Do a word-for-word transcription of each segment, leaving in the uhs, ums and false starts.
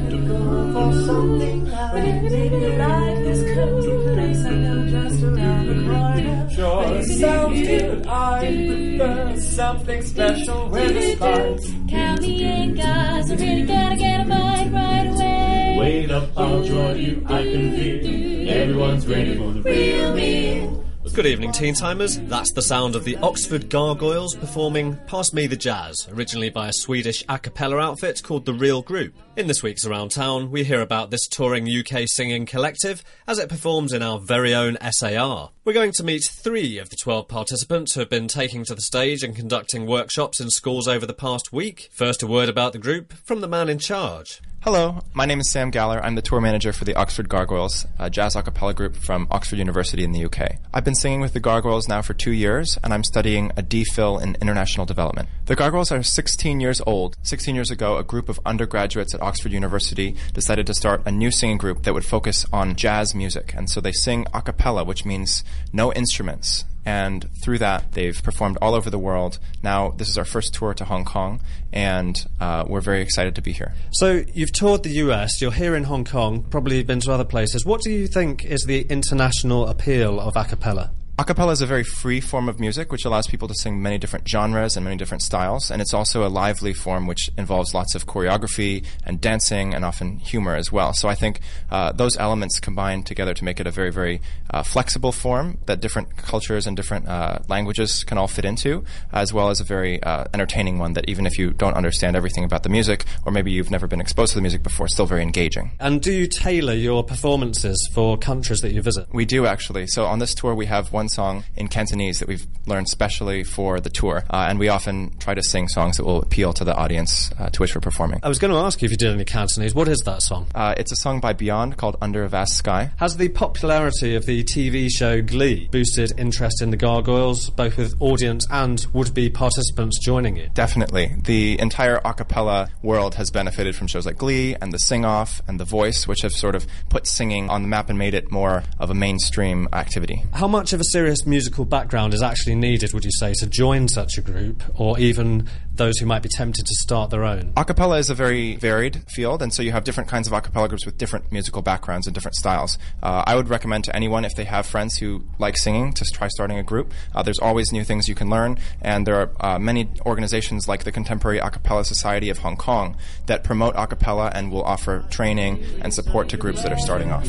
trying to go for something like maybe life is cool and settle just down the corner. Sure, sounds good. I prefer something special with the sparks. County and guys, I really gotta get a bite right away. Wait up, I'll join you. I can feel everyone's ready for the real meal. Good evening, Teen Timers. That's the sound of the Oxford Gargoyles performing Pass Me the Jazz, originally by a Swedish a cappella outfit called The Real Group. In this week's Around Town, we hear about this touring U K singing collective as it performs in our very own S A R. We're going to meet three of the twelve participants who have been taking to the stage and conducting workshops in schools over the past week. First, a word about the group from the man in charge. Hello, my name is Sam Galler. I'm the tour manager for the Oxford Gargoyles, a jazz a cappella group from Oxford University in the U K. I've been singing with the Gargoyles now for two years, and I'm studying a D Phil in International Development. The Gargoyles are sixteen years old. sixteen years ago, a group of undergraduates at Oxford University decided to start a new singing group that would focus on jazz music, and so they sing a cappella, which means no instruments. And through that, they've performed all over the world. Now, this is our first tour to Hong Kong, and uh, we're very excited to be here. So you've toured the U S, you're here in Hong Kong, probably been to other places. What do you think is the international appeal of a cappella? A cappella is a very free form of music which allows people to sing many different genres and many different styles, and it's also a lively form which involves lots of choreography and dancing and often humor as well. So I think uh, those elements combine together to make it a very, very uh, flexible form that different cultures and different uh, languages can all fit into, as well as a very uh, entertaining one that even if you don't understand everything about the music, or maybe you've never been exposed to the music before, it's still very engaging. And do you tailor your performances for countries that you visit? We do, actually. So on this tour we have one song in Cantonese that we've learned specially for the tour, uh, and we often try to sing songs that will appeal to the audience uh, to which we're performing. I was going to ask you if you did any Cantonese. What is that song? Uh, it's a song by Beyond called Under a Vast Sky. Has the popularity of the T V show Glee boosted interest in the Gargoyles, both with audience and would-be participants joining you? Definitely. The entire a cappella world has benefited from shows like Glee and the Sing-Off and The Voice, which have sort of put singing on the map and made it more of a mainstream activity. How much of a serious musical background is actually needed, would you say, to join such a group, or even those who might be tempted to start their own? A cappella is a very varied field, and so you have different kinds of a cappella groups with different musical backgrounds and different styles. Uh, I would recommend to anyone, if they have friends who like singing, to try starting a group. Uh, there's always new things you can learn, and there are uh, many organizations like the Contemporary A Cappella Society of Hong Kong that promote a cappella and will offer training and support to groups that are starting off.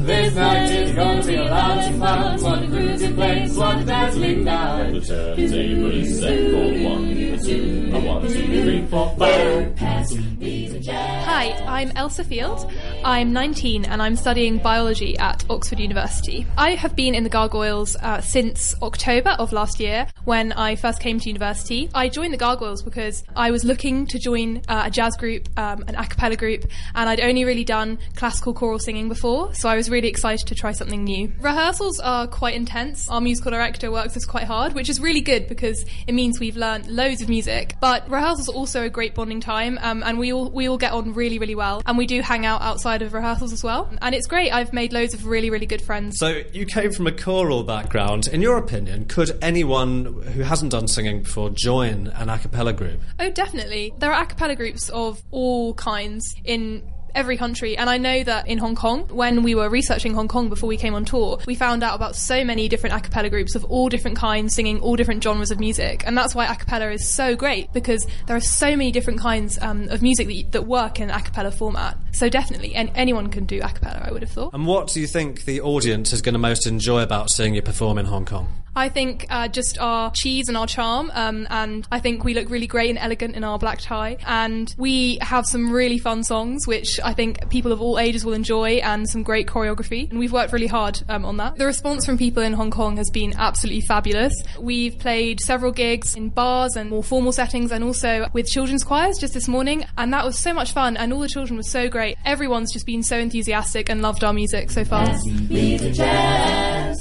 This night is going to be a lot of fun. One group to play, one dazzling night. The turntable is set for one, two, a one, two, three, four, five. Hi, I'm Elsa Field. I'm nineteen and I'm studying biology at Oxford University. I have been in the Gargoyles uh, since October of last year when I first came to university. I joined the Gargoyles because I was looking to join uh, a jazz group, um, an a cappella group, and I'd only really done classical choral singing before, so I was really excited to try something new. Rehearsals are quite intense. Our musical director works us quite hard, which is really good because it means we've learned loads of music, but rehearsals are also a great bonding time, um, and we all, we all get on really, really well, and we do hang out outside of rehearsals as well, and it's great. I've made loads of really, really good friends. So you came from a choral background. In your opinion, could anyone who hasn't done singing before join an a cappella group? Oh, definitely. There are a cappella groups of all kinds in every country, and I know that in Hong Kong, when we were researching Hong Kong before we came on tour, we found out about so many different a cappella groups of all different kinds singing all different genres of music, and that's why a cappella is so great, because there are so many different kinds um, of music that, you, that work in a cappella format. So definitely, and anyone can do a cappella, I would have thought. And what do you think the audience is going to most enjoy about seeing you perform in Hong Kong? I think uh, just our cheese and our charm, um, and I think we look really great and elegant in our black tie, and we have some really fun songs which I think people of all ages will enjoy, and some great choreography, and we've worked really hard um, on that. The response from people in Hong Kong has been absolutely fabulous. We've played several gigs in bars and more formal settings, and also with children's choirs just this morning, and that was so much fun, and all the children were so great. Everyone's just been so enthusiastic and loved our music so far. Yes,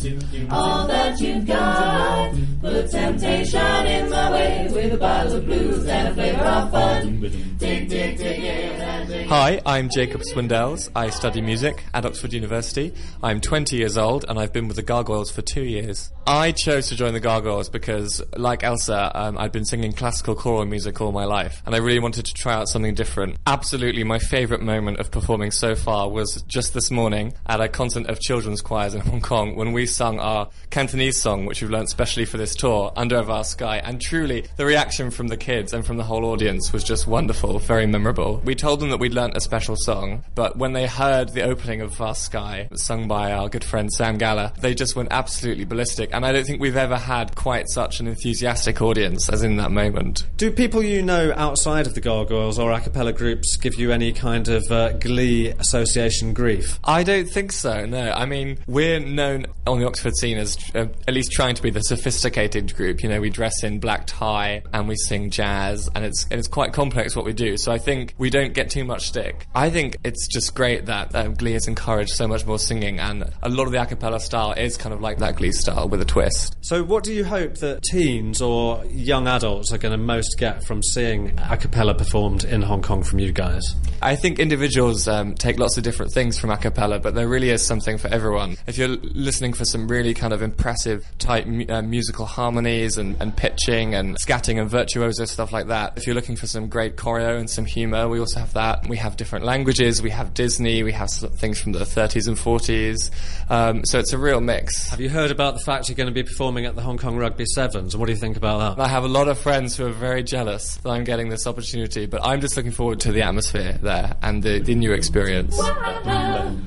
all that you've got. Put temptation in my way with a bottle of blues and a flavour of fun. Dig, dig, dig it and dig. Hi, I'm Jacob Swindells. I study music at Oxford University. I'm twenty years old and I've been with the Gargoyles for two years. I chose to join the Gargoyles because, like Elsa, um, I'd been singing classical choral music all my life and I really wanted to try out something different. Absolutely my favourite moment of performing so far was just this morning at a concert of children's choirs in Hong Kong when we sung our Cantonese song, which we've learnt specially for this tour, Under a Vast Sky, and truly the reaction from the kids and from the whole audience was just wonderful, very memorable. We told them that we'd learnt a special song, but when they heard the opening of Vast Sky, sung by our good friend Sam Galler, they just went absolutely ballistic, and I don't think we've ever had quite such an enthusiastic audience as in that moment. Do people you know outside of the Gargoyles or a cappella groups give you any kind of uh, Glee association grief? I don't think so, no. I mean, we're known on the Oxford scene as uh, at least trying to be the sophisticated group. You know, we dress in black tie and we sing jazz, and it's and it's quite complex what we do, so I think we don't get too much stick. I think it's just great that um, Glee has encouraged so much more singing, and a lot of the a cappella style is kind of like that Glee style with a twist. So what do you hope that teens or young adults are going to most get from seeing a cappella performed in Hong Kong from you guys? I think individuals um, take lots of different things from a cappella, but there really is something for everyone. If you're listening for some really kind of impressive type mu- uh, musical harmonies and, and pitching and scatting and virtuoso stuff like that, if you're looking for some great choreo and some humour, we also have that. We have different languages, we have Disney, we have things from the thirties and forties, um, so it's a real mix. Have you heard about the fact you're going to be performing at the Hong Kong Rugby Sevens, and what do you think about that? I have a lot of friends who are very jealous that I'm getting this opportunity, but I'm just looking forward to the atmosphere there and the, the new experience. Oh no,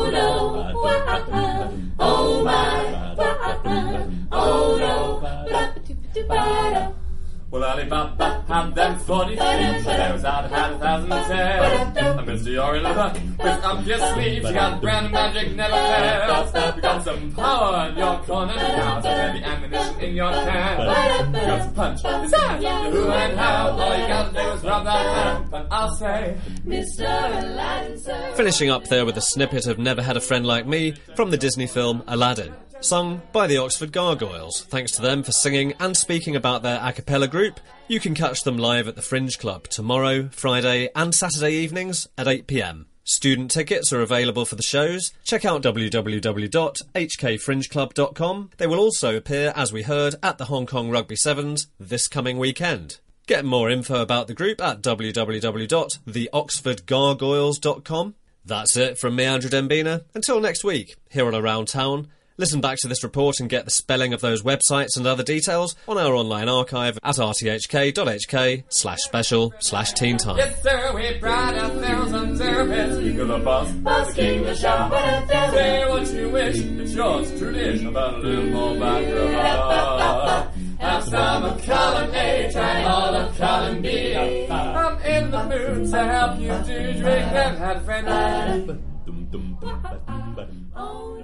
oh my, oh no. Well, Alibaba had them forty cents, Sarah's out had a thousand cents. And Mister Yorulaba, press up your sleeves, you got brand magic, never fails. You got some power in your corner now, some heavy ammunition in your hand. You got some punch, it's time, who and how, all you got to do is rub that hand. But I'll say, Mister Aladdin. Finishing up there with a snippet of Never Had a Friend Like Me from the Disney film Aladdin, sung by the Oxford Gargoyles. Thanks to them for singing and speaking about their a cappella group. You can catch them live at the Fringe Club tomorrow, Friday and Saturday evenings at eight p m. Student tickets are available for the shows. Check out w w w dot h k fringe club dot com. They will also appear, as we heard, at the Hong Kong Rugby Sevens this coming weekend. Get more info about the group at w w w dot the oxford gargoyles dot com. That's it from me, Andrew Dembina. Until next week, here on Around Town. Listen back to this report and get the spelling of those websites and other details on our online archive at rthk.hk slash special slash teen time. Yes, sir, we brought a thousand therapists. You go the boss, boss king, the shop, say what you wish. It's yours, tradition, about a little more back of all. Have some of column A, try all of column B. I'm in the mood to help you do drink and have friends. Oh,